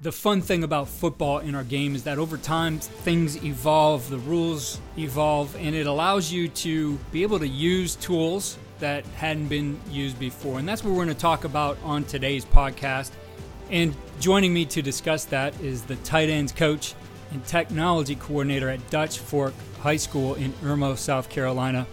The fun thing about football in our game is that over time, things evolve, the rules evolve, and it allows you to be able to use tools that hadn't been used before. And that's what we're going to talk about on today's podcast. And joining me to discuss that is the tight ends coach and technology coordinator at Dutch Fork High School in Irmo, South Carolina,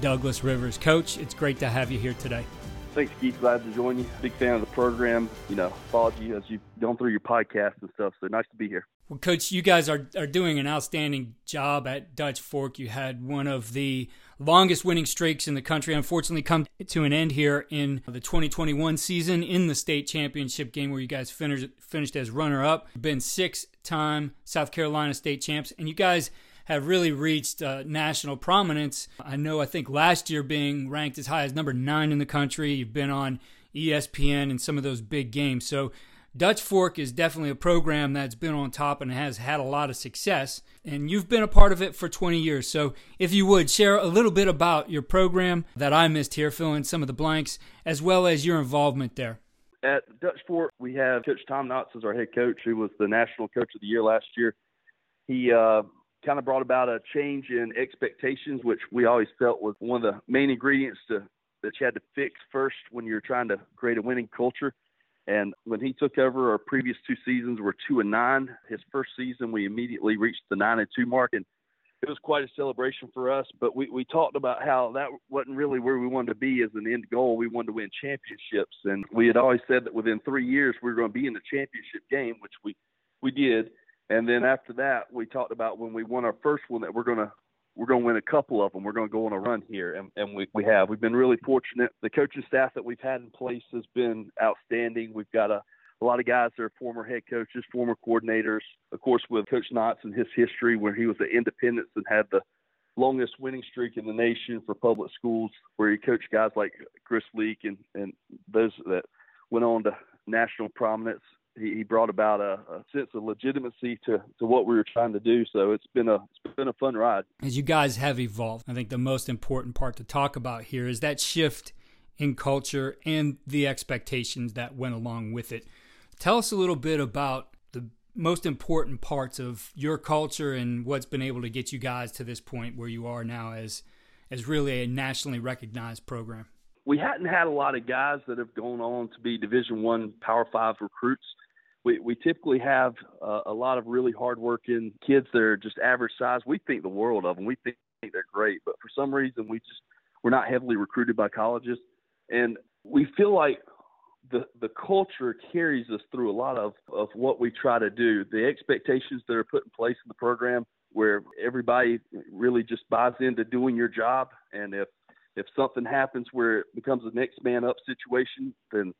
Douglas Rivers. Coach, it's great to have you here today. Thanks, Keith. Glad to join you. Big fan of the program. You know, followed you as you've gone through your podcast and stuff, so nice to be here. Well, Coach, you guys are doing an outstanding job at Dutch Fork. You had one of the longest winning streaks in the country, unfortunately come to an end here in the 2021 season in the state championship game where you guys finished as runner-up. You've been six-time South Carolina state champs, and you guys have really reached national prominence. I think last year being ranked as high as number 9 in the country. You've been on ESPN and some of those big games. So Dutch Fork is definitely a program that's been on top and has had a lot of success. And you've been a part of it for 20 years. So if you would, share a little bit about your program that I missed here, fill in some of the blanks, as well as your involvement there. At Dutch Fork, we have Coach Tom Knotts as our head coach, who was the National Coach of the Year last year. He kind of brought about a change in expectations, which we always felt was one of the main ingredients that you had to fix first when you're trying to create a winning culture. And when he took over, our previous two seasons were 2-9. His first season, we immediately reached the 9-2 mark, and it was quite a celebration for us. But we talked about how that wasn't really where we wanted to be as an end goal. We wanted to win championships, and we had always said that within 3 years we were going to be in the championship game, which we did. And then after that, we talked about when we won our first one that we're going to win a couple of them. We're going to go on a run here, and we have. We've been really fortunate. The coaching staff that we've had in place has been outstanding. We've got a lot of guys that are former head coaches, former coordinators. Of course, with Coach Knotts and his history where he was at Independence and had the longest winning streak in the nation for public schools, where he coached guys like Chris Leak and those that went on to national prominence. He brought about a sense of legitimacy to what we were trying to do. So it's been a fun ride. As you guys have evolved, I think the most important part to talk about here is that shift in culture and the expectations that went along with it. Tell us a little bit about the most important parts of your culture and what's been able to get you guys to this point where you are now as really a nationally recognized program. We hadn't had a lot of guys that have gone on to be Division I Power 5 recruits. We typically have a lot of really hardworking kids that are just average size. We think the world of them. We think they're great. But for some reason, we're not heavily recruited by colleges. And we feel like the culture carries us through a lot of what we try to do. The expectations that are put in place in the program where everybody really just buys into doing your job. And if something happens where it becomes a next man up situation, then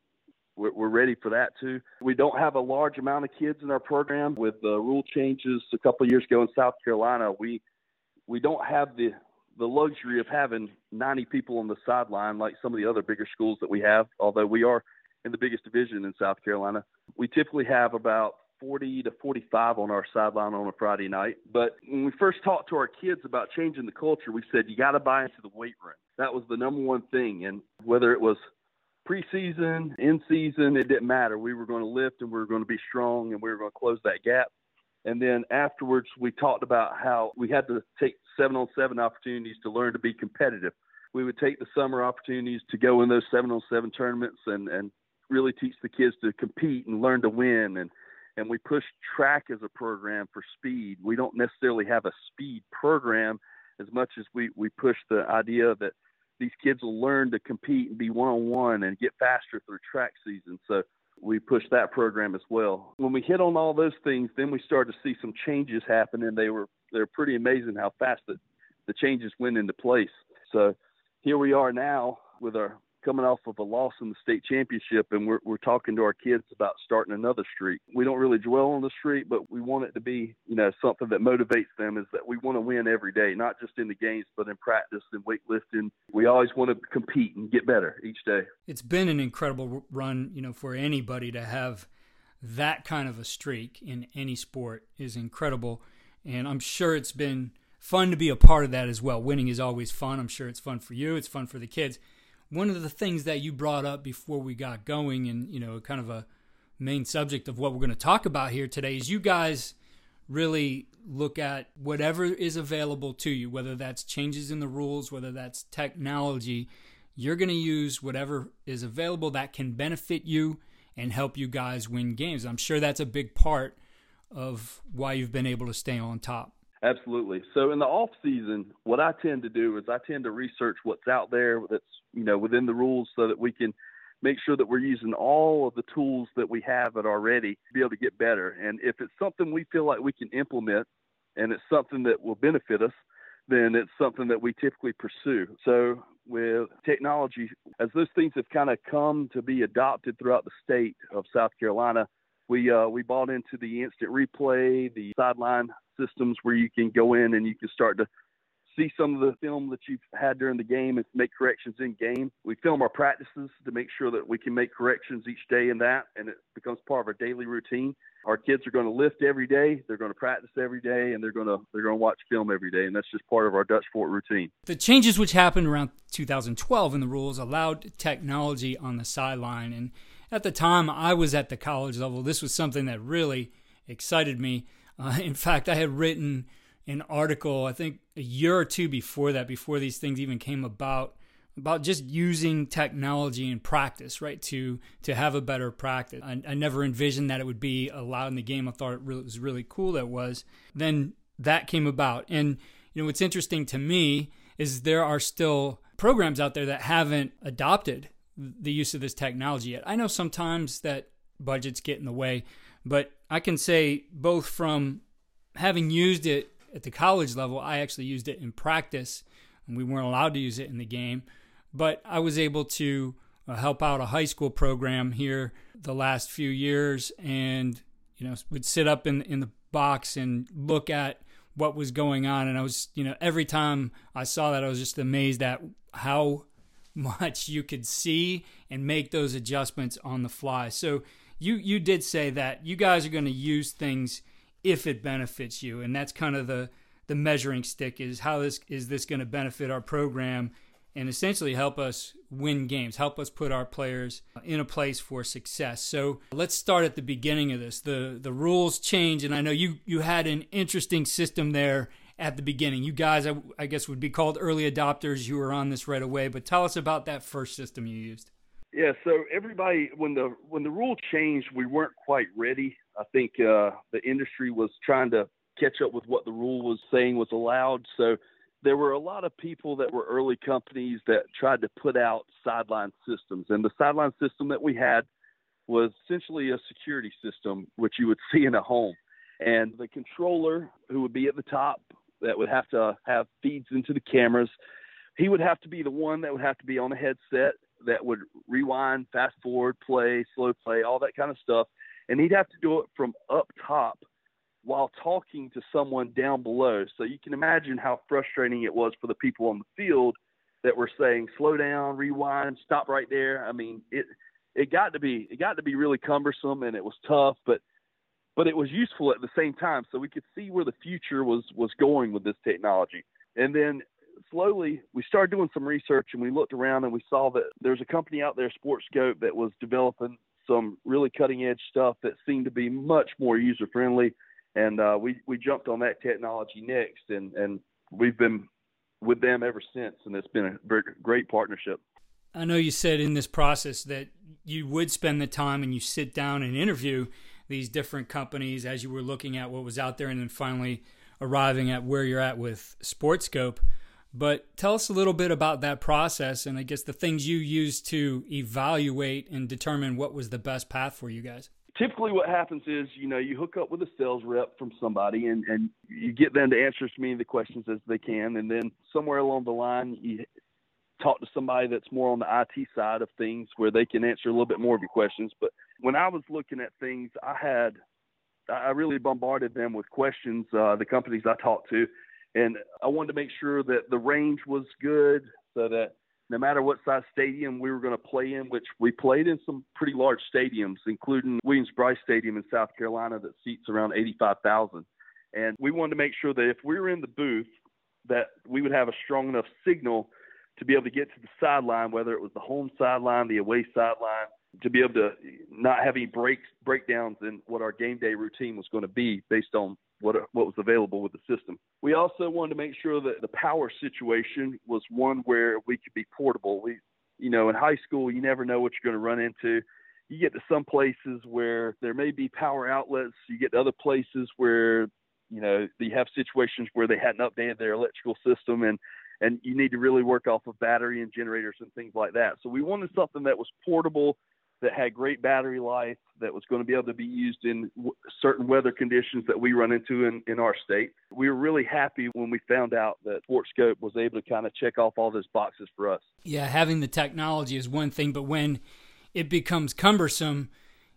we're ready for that, too. We don't have a large amount of kids in our program. With the rule changes a couple of years ago in South Carolina, we don't have the luxury of having 90 people on the sideline like some of the other bigger schools that we have, although we are in the biggest division in South Carolina. We typically have about 40 to 45 on our sideline on a Friday night. But when we first talked to our kids about changing the culture, we said, you got to buy into the weight room. That was the number one thing. And whether it was preseason, in season, it didn't matter. We were going to lift and we were going to be strong and we were going to close that gap. And then afterwards, we talked about how we had to take 7-on-7 opportunities to learn to be competitive. We would take the summer opportunities to go in those 7-on-7 tournaments and really teach the kids to compete and learn to win. And we push track as a program for speed. We don't necessarily have a speed program as much as we push the idea that these kids will learn to compete and be one-on-one and get faster through track season. So we push that program as well. When we hit on all those things, then we started to see some changes happen, and they're pretty amazing how fast the changes went into place. So here we are now with our coming off of a loss in the state championship, and we're talking to our kids about starting another streak. We don't really dwell on the streak, but we want it to be, something that motivates them, is that we want to win every day, not just in the games, but in practice and weightlifting. We always want to compete and get better each day. It's been an incredible run, for anybody to have that kind of a streak in any sport is incredible. And I'm sure it's been fun to be a part of that as well. Winning is always fun. I'm sure it's fun for you. It's fun for the kids. One of the things that you brought up before we got going and, kind of a main subject of what we're going to talk about here today is you guys really look at whatever is available to you, whether that's changes in the rules, whether that's technology. You're going to use whatever is available that can benefit you and help you guys win games. I'm sure that's a big part of why you've been able to stay on top. Absolutely. So in the off season, what I tend to do is I tend to research what's out there that's, within the rules, so that we can make sure that we're using all of the tools that we have at our ready to be able to get better. And if it's something we feel like we can implement and it's something that will benefit us, then it's something that we typically pursue. So with technology, as those things have kind of come to be adopted throughout the state of South Carolina, we bought into the instant replay, the sideline systems where you can go in and you can start to see some of the film that you've had during the game and make corrections in game. We film our practices to make sure that we can make corrections each day in that, and it becomes part of our daily routine. Our kids are going to lift every day, they're going to practice every day, and they're going to watch film every day, and that's just part of our Dutch Fork routine. The changes which happened around 2012 in the rules allowed technology on the sideline, and at the time I was at the college level, this was something that really excited me. In fact, I had written an article, I think a year or two before that, before these things even came about just using technology in practice, right, to have a better practice. I never envisioned that it would be allowed in the game. I thought it was really cool that it was. Then that came about. And, what's interesting to me is there are still programs out there that haven't adopted the use of this technology yet. I know sometimes that budgets get in the way, but I can say both from having used it at the college level, I actually used it in practice, and we weren't allowed to use it in the game, but I was able to help out a high school program here the last few years and, would sit up in the box and look at what was going on. And I was, every time I saw that, I was just amazed at how much you could see and make those adjustments on the fly. So you did say that you guys are going to use things if it benefits you, and that's kind of the measuring stick, is how is this going to benefit our program and essentially help us win games, help us put our players in a place for success. So let's start at the beginning of this. The rules change, and I know you had an interesting system there at the beginning. You guys, I guess, would be called early adopters. You were on this right away, but tell us about that first system you used. Yeah, so everybody, when the rule changed, we weren't quite ready. I think the industry was trying to catch up with what the rule was saying was allowed. So there were a lot of people that were early companies that tried to put out sideline systems. And the sideline system that we had was essentially a security system, which you would see in a home. And the controller, who would be at the top, that would have to have feeds into the cameras, he would have to be the one that would have to be on a headset that would rewind, fast forward, play, slow play, all that kind of stuff. And he'd have to do it from up top while talking to someone down below. So you can imagine how frustrating it was for the people on the field that were saying, slow down, rewind, stop right there. I mean, it got to be really cumbersome, and it was tough, but it was useful at the same time. So we could see where the future was going with this technology. And then slowly we started doing some research, and we looked around and we saw that there's a company out there, Sportscope, that was developing some really cutting edge stuff that seemed to be much more user friendly. And we jumped on that technology next, and we've been with them ever since. And it's been a very great partnership. I know you said in this process that you would spend the time and you sit down and interview these different companies as you were looking at what was out there and then finally arriving at where you're at with Sportscope. But tell us a little bit about that process and I guess the things you used to evaluate and determine what was the best path for you guys. Typically what happens is, you know, you hook up with a sales rep from somebody and you get them to answer as many of the questions as they can. And then somewhere along the line, you talk to somebody that's more on the IT side of things where they can answer a little bit more of your questions. But when I was looking at things, I really bombarded them with questions, the companies I talked to. And I wanted to make sure that the range was good so that no matter what size stadium we were going to play in, which we played in some pretty large stadiums, including Williams-Brice Stadium in South Carolina that seats around 85,000. And we wanted to make sure that if we were in the booth, that we would have a strong enough signal to be able to get to the sideline, whether it was the home sideline, the away sideline, to be able to not have any breakdowns in what our game day routine was going to be based on what was available with the system. We also wanted to make sure that the power situation was one where we could be portable. We, you know, in high school, you never know what you're going to run into. You get to some places where there may be power outlets. You get to other places where, you know, you have situations where they hadn't updated their electrical system and you need to really work off of battery and generators and things like that. So we wanted something that was portable, that had great battery life, that was going to be able to be used in certain weather conditions that we run into in our state. We were really happy when we found out that Sportscope was able to kind of check off all those boxes for us. Yeah, having the technology is one thing, but when it becomes cumbersome,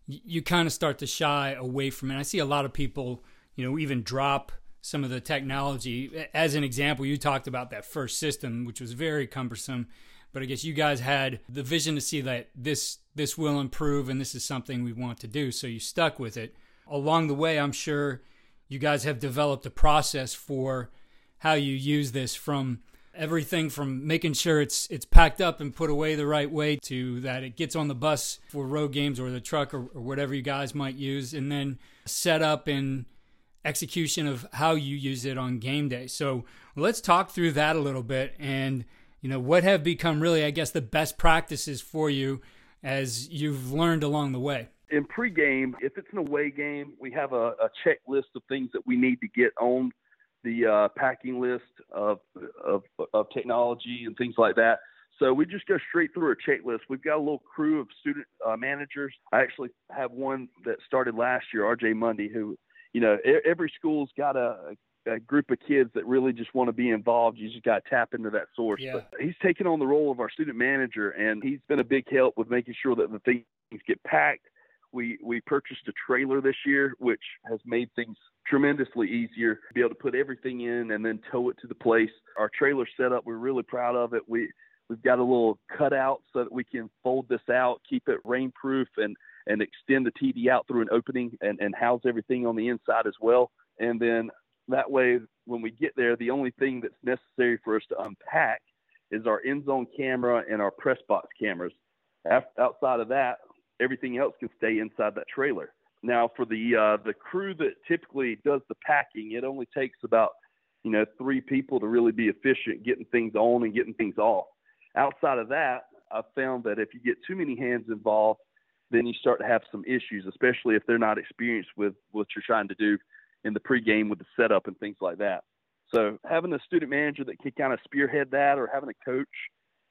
you kind of start to shy away from it. I see a lot of people, you know, even drop some of the technology. As an example, you talked about that first system, which was very cumbersome. But I guess you guys had the vision to see that this will improve and this is something we want to do. So you stuck with it. Along the way, I'm sure you guys have developed a process for how you use this, from everything from making sure it's packed up and put away the right way to that it gets on the bus for road games or the truck or whatever you guys might use, and then set up and execution of how you use it on game day. So let's talk through that a little bit and you know, what have become really, I guess, the best practices for you as you've learned along the way? In pregame, if it's an away game, we have a checklist of things that we need to get on the packing list of technology and things like that. So we just go straight through a checklist. We've got a little crew of student managers. I actually have one that started last year, RJ Mundy, who, you know, every school's got a group of kids that really just want to be involved. You just got to tap into that source. Yeah. But he's taken on the role of our student manager, and he's been a big help with making sure that the things get packed. We purchased a trailer this year, which has made things tremendously easier to be able to put everything in and then tow it to the place. Our trailer setup, we're really proud of it. We've got a little cutout so that we can fold this out, keep it rainproof, and extend the TV out through an opening and house everything on the inside as well. And then that way, when we get there, the only thing that's necessary for us to unpack is our end zone camera and our press box cameras. Outside of that, everything else can stay inside that trailer. Now, for the crew that typically does the packing, it only takes about, you know, 3 people to really be efficient getting things on and getting things off. Outside of that, I've found that if you get too many hands involved, then you start to have some issues, especially if they're not experienced with what you're trying to do in the pregame with the setup and things like that. So having a student manager that can kind of spearhead that, or having a coach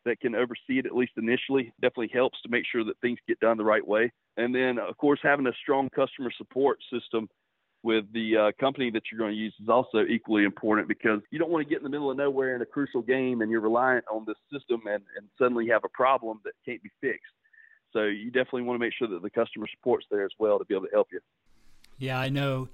that can oversee it, at least initially, definitely helps to make sure that things get done the right way. And then, of course, having a strong customer support system with the company that you're going to use is also equally important, because you don't want to get in the middle of nowhere in a crucial game and you're reliant on this system and suddenly have a problem that can't be fixed. So you definitely want to make sure that the customer support's there as well to be able to help you. Yeah, I know.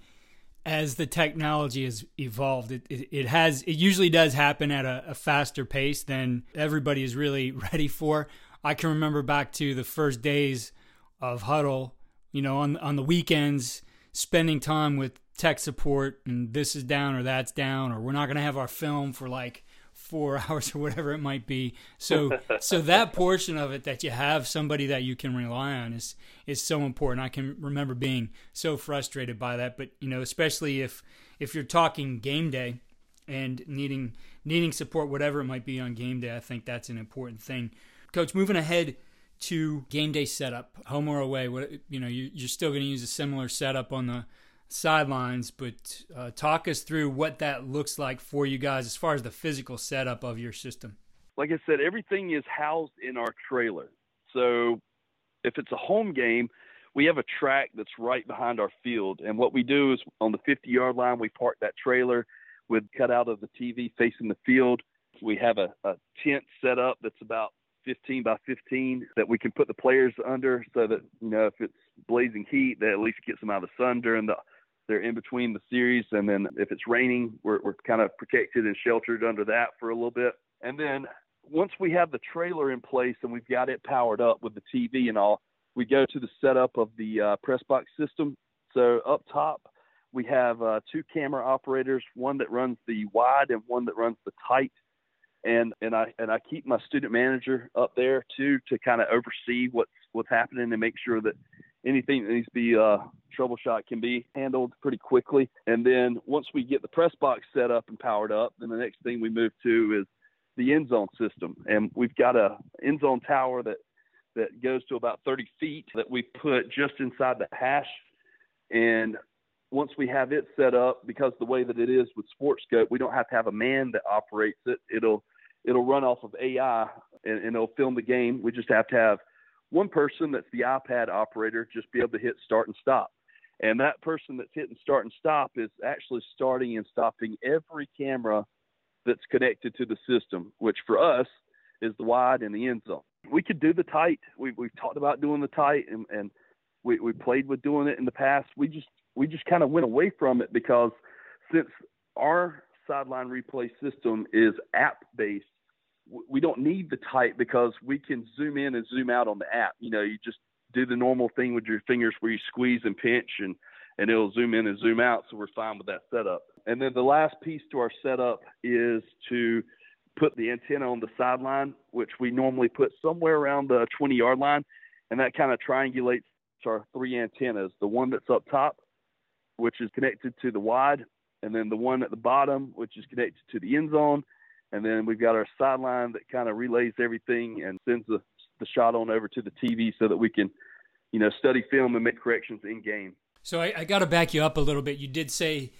As the technology has evolved, it usually does happen at a faster pace than everybody is really ready for. I can remember back to the first days of Huddle, you know, on the weekends, spending time with tech support, and this is down or that's down, or we're not going to have our film for like 4 hours or whatever it might be. So that portion of it that you have somebody that you can rely on is so important. I can remember being so frustrated by that, but especially if you're talking game day and needing support, whatever it might be on game day, I think that's an important thing. Coach, moving ahead to game day setup, home or away, you're still going to use a similar setup on the sidelines, but talk us through what that looks like for you guys as far as the physical setup of your system. Like I said, everything is housed in our trailer. So if it's a home game, we have a track that's right behind our field. And what we do is on the 50-yard line, we park that trailer with cutout of the TV facing the field. We have a tent set up that's about 15 by 15 that we can put the players under so that, if it's blazing heat, that at least gets them out of the sun during they're in between the series. And then if it's raining, we're kind of protected and sheltered under that for a little bit. And then once we have the trailer in place and we've got it powered up with the TV and all, we go to the setup of the press box system. So up top, we have two camera operators, one that runs the wide and one that runs the tight. And I keep my student manager up there too, to kind of oversee what's happening and make sure that anything that needs to be troubleshot can be handled pretty quickly. And then once we get the press box set up and powered up, then the next thing we move to is the end zone system. And we've got a end zone tower that goes to about 30 feet that we put just inside the hash. And once we have it set up, because the way that it is with Sportscope, we don't have to have a man that operates it. It'll run off of AI and it'll film the game. We just have to have one person that's the iPad operator just be able to hit start and stop. And that person that's hitting start and stop is actually starting and stopping every camera that's connected to the system, which for us is the wide and the end zone. We could do the tight. We've talked about doing the tight and we played with doing it in the past. We just kind of went away from it because since our sideline replay system is app-based, we don't need the tight because we can zoom in and zoom out on the app. You just do the normal thing with your fingers where you squeeze and pinch and it'll zoom in and zoom out. So we're fine with that setup. And then the last piece to our setup is to put the antenna on the sideline, which we normally put somewhere around the 20-yard line. And that kind of triangulates our three antennas, the one that's up top, which is connected to the wide, and then the one at the bottom, which is connected to the end zone. And then we've got our sideline that kind of relays everything and sends the shot on over to the TV so that we can, study film and make corrections in game. So I got to back you up a little bit. You did say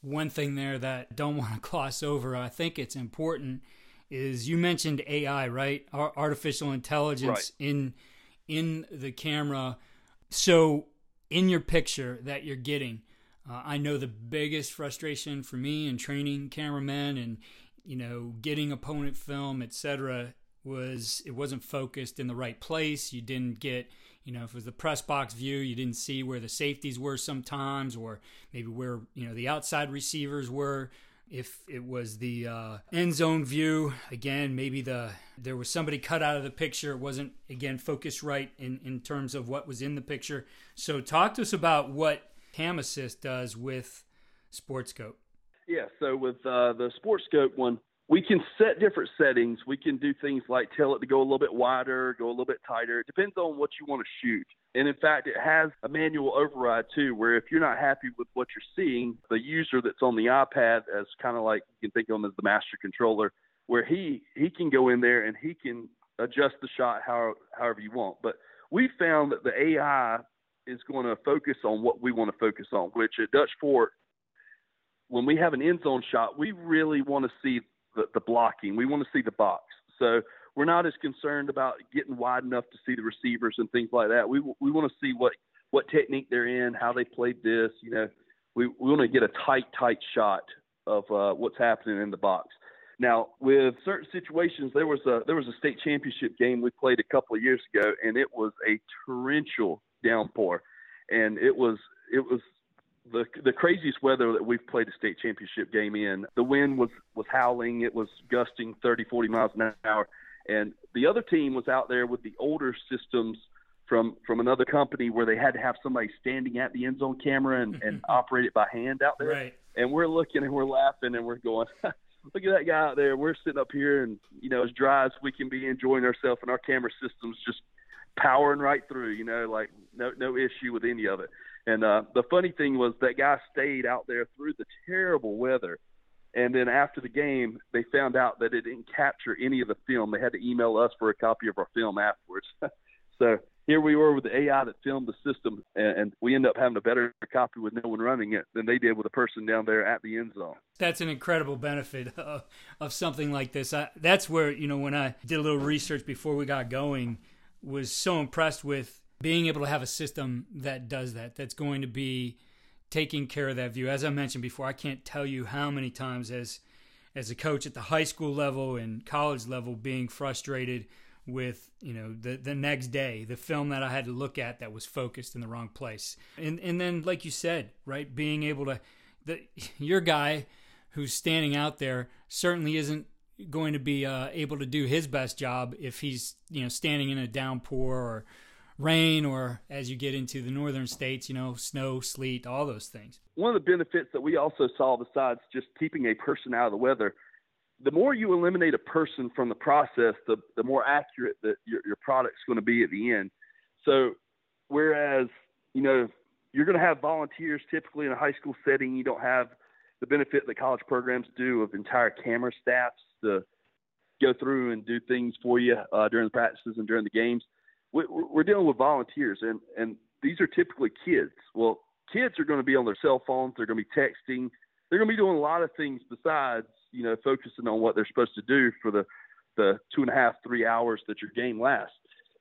one thing there that I don't want to gloss over. I think it's important is you mentioned AI, right? Artificial intelligence, right, in the camera. So in your picture that you're getting, I know the biggest frustration for me in training cameramen and getting opponent film, etc., was it wasn't focused in the right place. You didn't get, if it was the press box view, you didn't see where the safeties were sometimes, or maybe where the outside receivers were. If it was the end zone view, again, maybe there was somebody cut out of the picture. It wasn't, again, focused right in terms of what was in the picture. So talk to us about what Cam Assist does with Sportscope. Yeah, so with the Sportscope one, we can set different settings. We can do things like tell it to go a little bit wider, go a little bit tighter. It depends on what you want to shoot. And in fact, it has a manual override too, where if you're not happy with what you're seeing, the user that's on the iPad is kind of like, you can think of him as the master controller, where he can go in there and he can adjust the shot however you want. But we found that the AI is going to focus on what we want to focus on, which at Dutch Fork, when we have an end zone shot, we really want to see the blocking. We want to see the box. So we're not as concerned about getting wide enough to see the receivers and things like that. We want to see what technique they're in, how they played this. We want to get a tight shot of what's happening in the box. Now, with certain situations, there was a state championship game we played a couple of years ago, and it was a torrential downpour, and it was the craziest weather that we've played a state championship game in. The wind was howling. It was gusting 30, 40 miles an hour. And the other team was out there with the older systems from another company where they had to have somebody standing at the end zone camera and operate it by hand out there. Right. And we're looking and we're laughing and we're going, look at that guy out there. We're sitting up here and, you know, as dry as we can be, enjoying ourselves, and our camera system's just powering right through, you know, like no issue with any of it. And the funny thing was that guy stayed out there through the terrible weather. And then after the game, they found out that it didn't capture any of the film. They had to email us for a copy of our film afterwards. So here we were with the AI that filmed the system, and we end up having a better copy with no one running it than they did with a person down there at the end zone. That's an incredible benefit of something like this. That's where, you know, when I did a little research before we got going, was so impressed with being able to have a system that does that, that's going to be taking care of that view. As I mentioned before, I can't tell you how many times as a coach at the high school level and college level being frustrated with, you know, the next day, the film that I had to look at that was focused in the wrong place. And then, like you said, right, being able to, your guy who's standing out there certainly isn't going to be able to do his best job if he's, you know, standing in a downpour or rain, or as you get into the northern states, you know, snow, sleet, all those things. One of the benefits that we also saw, besides just keeping a person out of the weather, the more you eliminate a person from the process, the more accurate that your product's going to be at the end. So whereas, you know, you're going to have volunteers typically in a high school setting, you don't have the benefit that college programs do of entire camera staffs to go through and do things for you during the practices and during the games. We're dealing with volunteers, and these are typically kids. Well, kids are going to be on their cell phones. They're going to be texting. They're going to be doing a lot of things besides, you know, focusing on what they're supposed to do for the 2.5, 3 hours that your game lasts.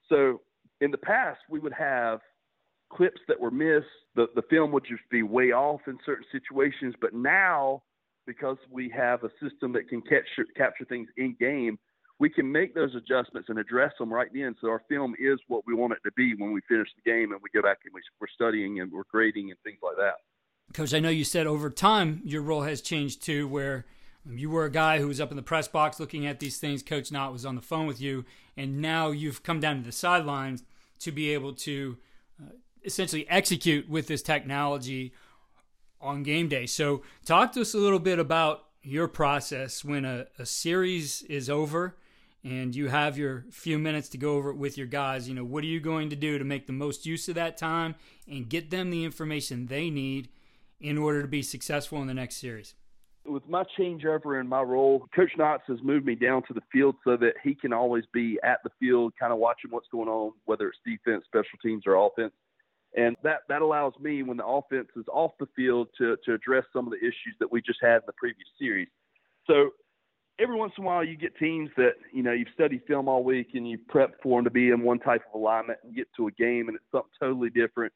So in the past, we would have clips that were missed. The film would just be way off in certain situations. But now, because we have a system that can capture things in game, we can make those adjustments and address them right then. So our film is what we want it to be when we finish the game and we go back and we're studying and we're grading and things like that. Coach, I know you said over time your role has changed too, where you were a guy who was up in the press box looking at these things. Coach Knott was on the phone with you, and now you've come down to the sidelines to be able to essentially execute with this technology on game day. So talk to us a little bit about your process when a series is over and you have your few minutes to go over it with your guys. You know, what are you going to do to make the most use of that time and get them the information they need in order to be successful in the next series? With my changeover in my role, Coach Knotts has moved me down to the field so that he can always be at the field, kind of watching what's going on, whether it's defense, special teams, or offense. And that allows me, when the offense is off the field, to address some of the issues that we just had in the previous series. So every once in a while you get teams that, you know, you've studied film all week and you prep for them to be in one type of alignment and get to a game and it's something totally different.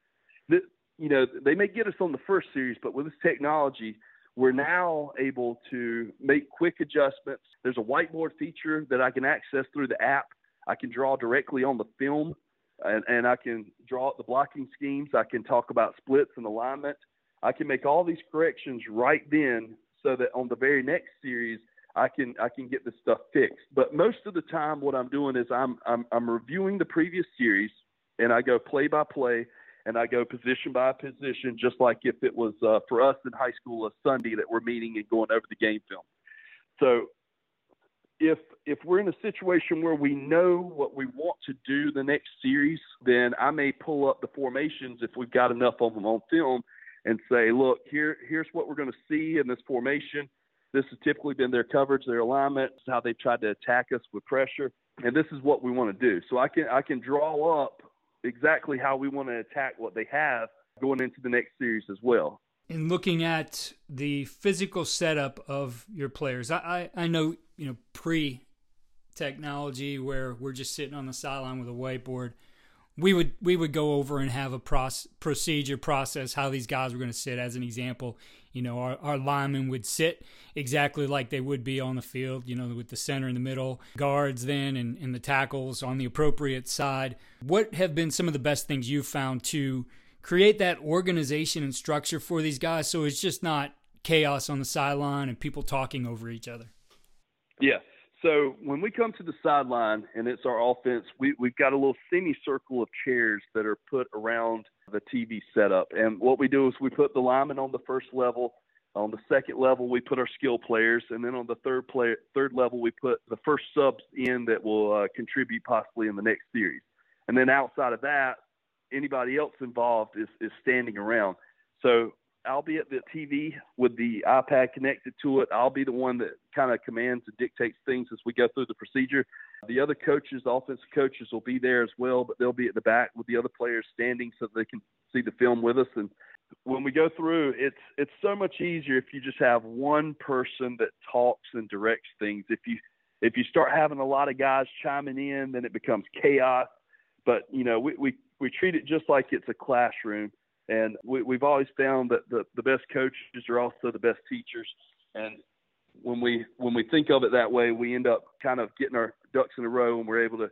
You know, they may get us on the first series, but with this technology, we're now able to make quick adjustments. There's a whiteboard feature that I can access through the app. I can draw directly on the film. And I can draw up the blocking schemes. I can talk about splits and alignment. I can make all these corrections right then so that on the very next series, I can get this stuff fixed. But most of the time what I'm doing is I'm reviewing the previous series, and I go play by play, and I go position by position, just like if it was for us in high school a Sunday that we're meeting and going over the game film. So if we're in a situation where we know what we want to do the next series, then I may pull up the formations if we've got enough of them on film and say, look, here's what we're going to see in this formation. This has typically been their coverage, their alignment, how they've tried to attack us with pressure, and this is what we want to do. So I can draw up exactly how we want to attack what they have going into the next series as well. In looking at the physical setup of your players, I know, you know, pre-technology where we're just sitting on the sideline with a whiteboard, we would go over and have a process, how these guys were going to sit. As an example, you know, our linemen would sit exactly like they would be on the field, you know, with the center in the middle, guards then, and the tackles on the appropriate side. What have been some of the best things you've found to create that organization and structure for these guys so it's just not chaos on the sideline and people talking over each other? Yeah. So when we come to the sideline and it's our offense, we've got a little semicircle of chairs that are put around the TV setup. And what we do is we put the linemen on the first level. On the second level, we put our skill players, and then on the third level, we put the first subs in that will contribute possibly in the next series. And then outside of that, anybody else involved is standing around. So I'll be at the TV with the iPad connected to it. I'll be the one that kind of commands and dictates things as we go through the procedure. The other coaches, offensive coaches, will be there as well, but they'll be at the back with the other players standing so they can see the film with us. And when we go through, it's so much easier if you just have one person that talks and directs things. If you start having a lot of guys chiming in, then it becomes chaos. But, you know, we treat it just like it's a classroom. And we've always found that the best coaches are also the best teachers. And when we think of it that way, we end up kind of getting our ducks in a row, and we're able to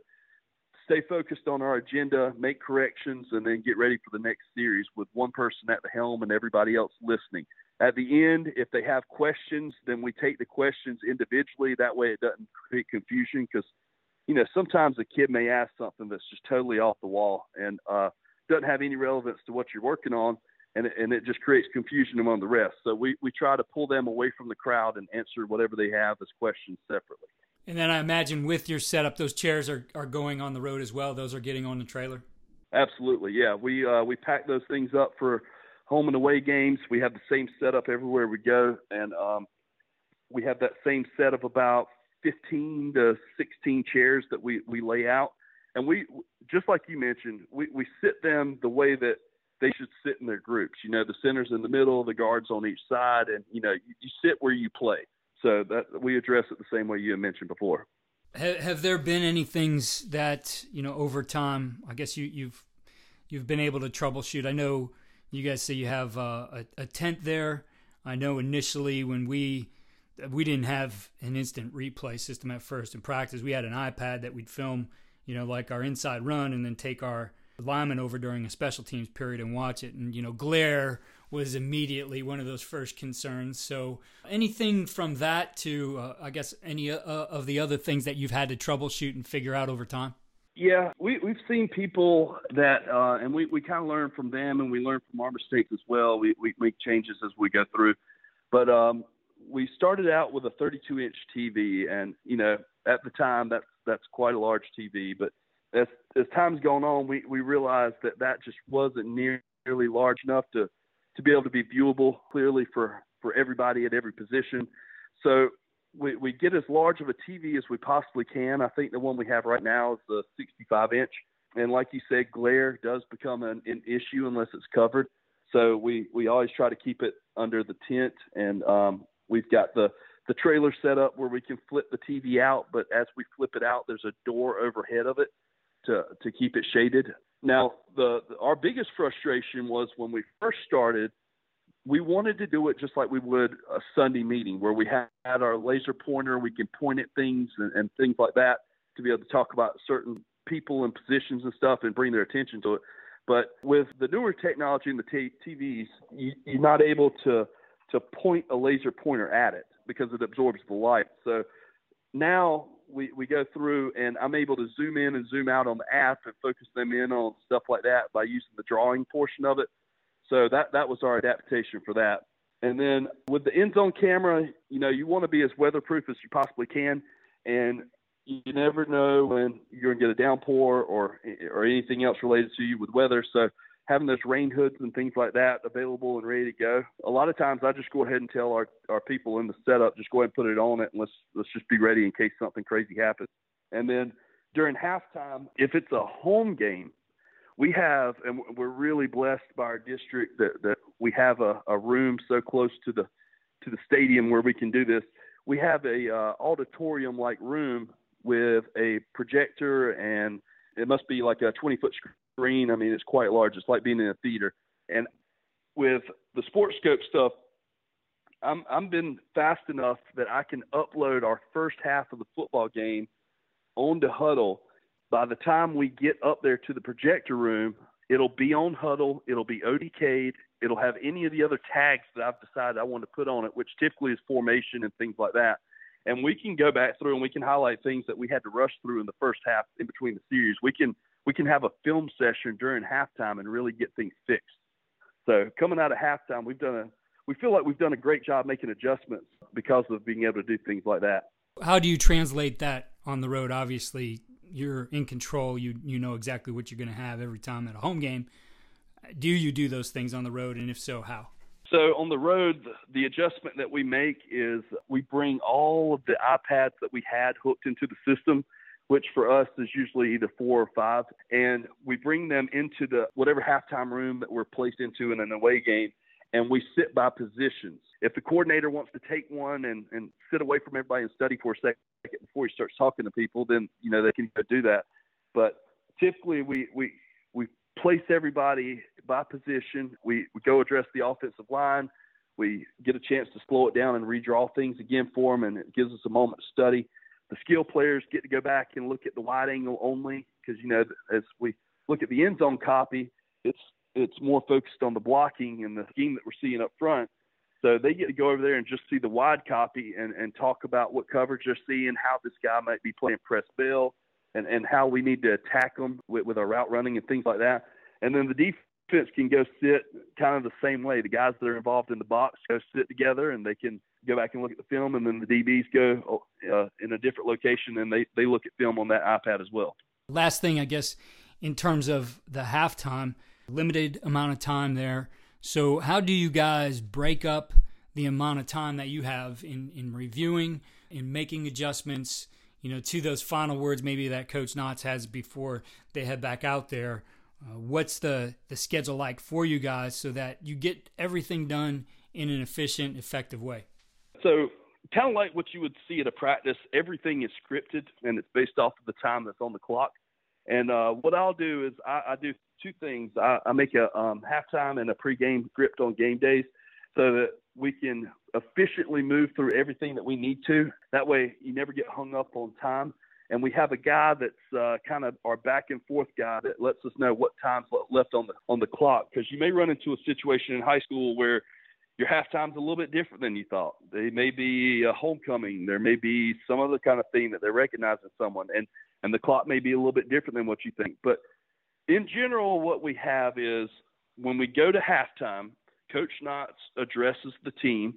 stay focused on our agenda, make corrections, and then get ready for the next series with one person at the helm and everybody else listening. At the end, if they have questions, then we take the questions individually. That way it doesn't create confusion because, you know, sometimes a kid may ask something that's just totally off the wall and doesn't have any relevance to what you're working on, and it just creates confusion among the rest. So we try to pull them away from the crowd and answer whatever they have as questions separately. And then I imagine with your setup, those chairs are going on the road as well. Those are getting on the trailer. Absolutely, yeah. We pack those things up for home and away games. We have the same setup everywhere we go, and we have that same set of about 15 to 16 chairs that we lay out. And we, just like you mentioned, we sit them the way that they should sit in their groups. You know, the center's in the middle, the guard's on each side, and, you know, you sit where you play. So that we address it the same way you had mentioned before. Have there been any things that, you know, over time, I guess you've been able to troubleshoot? I know you guys say you have a tent there. I know initially when we didn't have an instant replay system at first in practice. We had an iPad that we'd film, you know, like our inside run and then take our lineman over during a special teams period and watch it. And, you know, glare was immediately one of those first concerns. So anything from that to, I guess, any of the other things that you've had to troubleshoot and figure out over time? Yeah, we've seen people that, and we kind of learn from them and we learn from our mistakes as well. We make changes as we go through. But we started out with a 32-inch TV. And, you know, at the time, that's quite a large TV. But as time's gone on, we realized that just wasn't nearly large enough to be able to be viewable clearly for everybody at every position. So we get as large of a TV as we possibly can. I think the one we have right now is the 65-inch. And like you said, glare does become an issue unless it's covered. So we always try to keep it under the tent. And we've got the trailer set up where we can flip the TV out. But as we flip it out, there's a door overhead of it to keep it shaded. Now, our biggest frustration was when we first started, we wanted to do it just like we would a Sunday meeting where we had our laser pointer. We can point at things and things like that to be able to talk about certain people and positions and stuff and bring their attention to it. But with the newer technology and the TVs, you're not able to point a laser pointer at it because it absorbs the light. So now we go through and I'm able to zoom in and zoom out on the app and focus them in on stuff like that by using the drawing portion of it. So that was our adaptation for that. And then with the end zone camera, you know, you want to be as weatherproof as you possibly can. And you never know when you're going to get a downpour or anything else related to you with weather. So having those rain hoods and things like that available and ready to go. A lot of times I just go ahead and tell our people in the setup, just go ahead and put it on it and let's just be ready in case something crazy happens. And then during halftime, if it's a home game, we have, and we're really blessed by our district that we have a room so close to the stadium where we can do this. We have a auditorium-like room with a projector, and it must be like a 20-foot screen. I mean, it's quite large. It's like being in a theater. And with the Sportscope stuff, I'm been fast enough that I can upload our first half of the football game onto Huddle. By the time we get up there to the projector room, it'll be on Huddle. It'll be ODK'd. It'll have any of the other tags that I've decided I want to put on it, which typically is formation and things like that. And we can go back through and we can highlight things that we had to rush through in the first half in between the series. We can have a film session during halftime and really get things fixed. So coming out of halftime, we've done we feel like we've done a great job making adjustments because of being able to do things like that. How do you translate that on the road? Obviously, you're in control. You know exactly what you're going to have every time at a home game. Do you do those things on the road, and if so, how? So on the road, the adjustment that we make is we bring all of the iPads that we had hooked into the system, which for us is usually either 4 or 5, and we bring them into the whatever halftime room that we're placed into in an away game, and we sit by positions. If the coordinator wants to take one and sit away from everybody and study for a second before he starts talking to people, then you know they can do that. But typically we place everybody by position. We go address the offensive line. We get a chance to slow it down and redraw things again for them, and it gives us a moment to study. The skill players get to go back and look at the wide angle only because, you know, as we look at the end zone copy, it's more focused on the blocking and the scheme that we're seeing up front. So they get to go over there and just see the wide copy and talk about what coverage they're seeing, how this guy might be playing press bell, and how we need to attack them with our route running and things like that. And then the defense can go sit kind of the same way. The guys that are involved in the box go sit together, and they can go back and look at the film, and then the DBs go in a different location, and they look at film on that iPad as well. Last thing, I guess, in terms of the halftime, limited amount of time there. So how do you guys break up the amount of time that you have in reviewing, in making adjustments, you know, to those final words maybe that Coach Knotts has before they head back out there? What's the schedule like for you guys so that you get everything done in an efficient, effective way? So kind of like what you would see at a practice, everything is scripted, and it's based off of the time that's on the clock. And what I'll do is I do two things. I make a halftime and a pregame script on game days so that we can efficiently move through everything that we need to. That way you never get hung up on time. And we have a guy that's kind of our back and forth guy that lets us know what time's left on the clock, because you may run into a situation in high school where your halftime's a little bit different than you thought. They may be a homecoming. There may be some other kind of thing that they're recognizing someone, and the clock may be a little bit different than what you think. But in general, what we have is when we go to halftime, Coach Knotts addresses the team,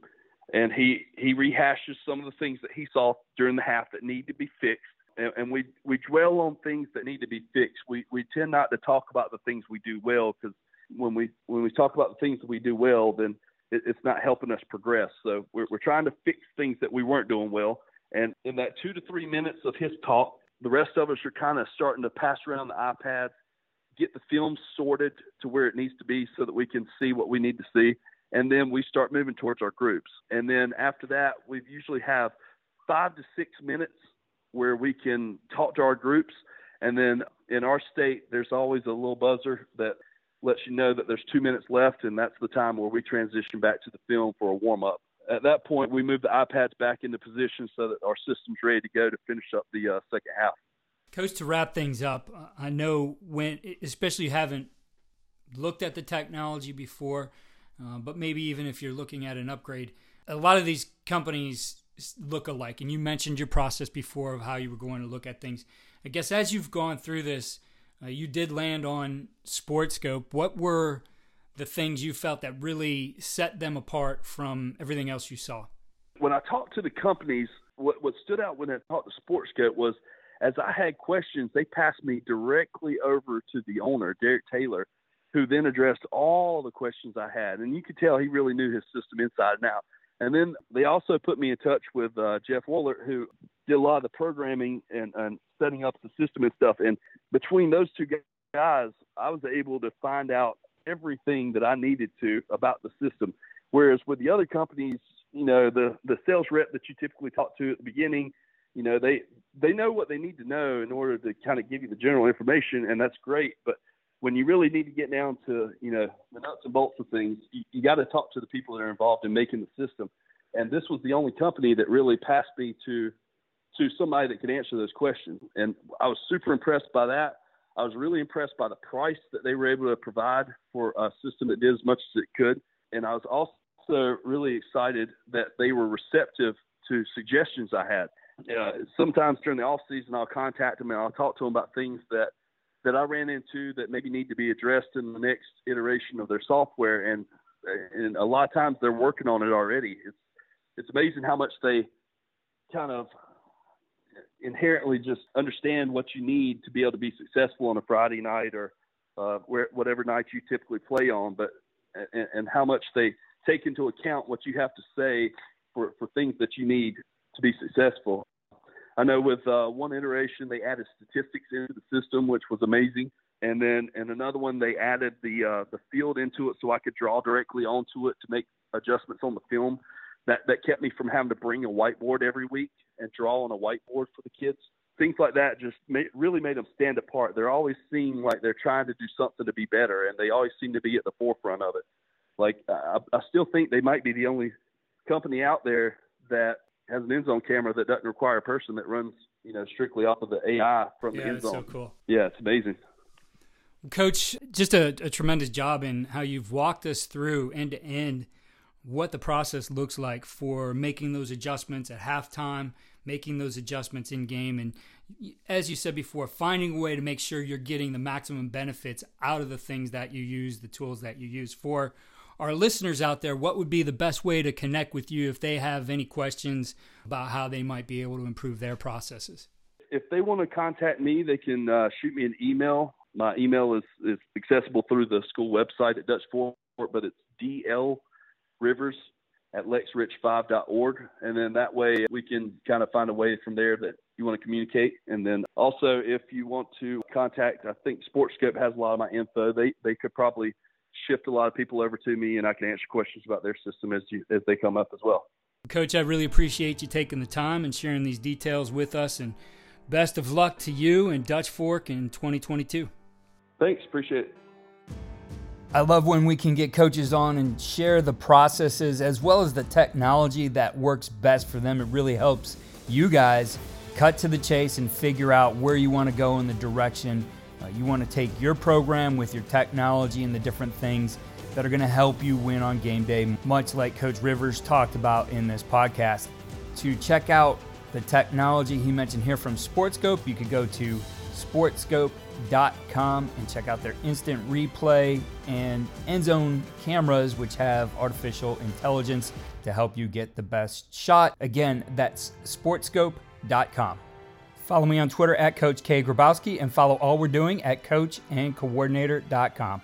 and he rehashes some of the things that he saw during the half that need to be fixed. And we dwell on things that need to be fixed. We tend not to talk about the things we do well, because when we talk about the things that we do well, then it's not helping us progress. So we're trying to fix things that we weren't doing well. And in that 2 to 3 minutes of his talk, the rest of us are kind of starting to pass around the iPads, get the film sorted to where it needs to be so that we can see what we need to see. And then we start moving towards our groups. And then after that, we usually have 5 to 6 minutes where we can talk to our groups. And then in our state, there's always a little buzzer that lets you know that there's 2 minutes left, and that's the time where we transition back to the film for a warm-up. At that point, we move the iPads back into position so that our system's ready to go to finish up the second half. Coach, to wrap things up, I know when, especially you haven't looked at the technology before, but maybe even if you're looking at an upgrade, a lot of these companies look alike, and you mentioned your process before of how you were going to look at things. I guess as you've gone through this, you did land on Sportscope. What were the things you felt that really set them apart from everything else you saw? When I talked to the companies, what stood out when I talked to Sportscope was, as I had questions, they passed me directly over to the owner, Derek Taylor, who then addressed all the questions I had. And you could tell he really knew his system inside and out. And then they also put me in touch with Jeff Wollert, who did a lot of the programming and setting up the system and stuff. And between those two guys, I was able to find out everything that I needed to about the system. Whereas with the other companies, you know, the sales rep that you typically talk to at the beginning, you know, they know what they need to know in order to kind of give you the general information, and that's great. But when you really need to get down to, you know, the nuts and bolts of things, you got to talk to the people that are involved in making the system. And this was the only company that really passed me to somebody that could answer those questions. And I was super impressed by that. I was really impressed by the price that they were able to provide for a system that did as much as it could. And I was also really excited that they were receptive to suggestions I had. Sometimes during the off season, I'll contact them and I'll talk to them about things that I ran into that maybe need to be addressed in the next iteration of their software. And and a lot of times they're working on it already. It's amazing how much they kind of inherently just understand what you need to be able to be successful on a Friday night or whatever night you typically play on, but and how much they take into account what you have to say for things that you need to be successful. I know with one iteration, they added statistics into the system, which was amazing. And then in another one, they added the field into it so I could draw directly onto it to make adjustments on the film. That kept me from having to bring a whiteboard every week and draw on a whiteboard for the kids. Things like that just really made them stand apart. They're always seem like they're trying to do something to be better, and they always seem to be at the forefront of it. Like, I still think they might be the only company out there that has an end zone camera that doesn't require a person, that runs, strictly off of the AI from the end zone. That's so cool. Yeah, it's amazing. Coach, just a tremendous job in how you've walked us through end to end what the process looks like for making those adjustments at halftime, making those adjustments in game, and as you said before, finding a way to make sure you're getting the maximum benefits out of the things that you use, the tools that you use. For our listeners out there, what would be the best way to connect with you if they have any questions about how they might be able to improve their processes? If they want to contact me, they can shoot me an email. My email is accessible through the school website at Dutch Fork, but it's dlrivers@lexrich5.org. And then that way we can kind of find a way from there that you want to communicate. And then also, if you want to contact, I think Sportscope has a lot of my info. They could probably shift a lot of people over to me, and I can answer questions about their system as they come up as well. Coach, I really appreciate you taking the time and sharing these details with us, and best of luck to you and Dutch Fork in 2022. Thanks. Appreciate it. I love when we can get coaches on and share the processes as well as the technology that works best for them. It really helps you guys cut to the chase and figure out where you want to go in the direction you want to take your program with your technology and the different things that are going to help you win on game day, much like Coach Rivers talked about in this podcast. To check out the technology he mentioned here from Sportscope, you could go to sportscope.com and check out their instant replay and end zone cameras, which have artificial intelligence to help you get the best shot. Again, that's sportscope.com. Follow me on Twitter at Coach K Grabowski, and follow all we're doing at coachandcoordinator.com.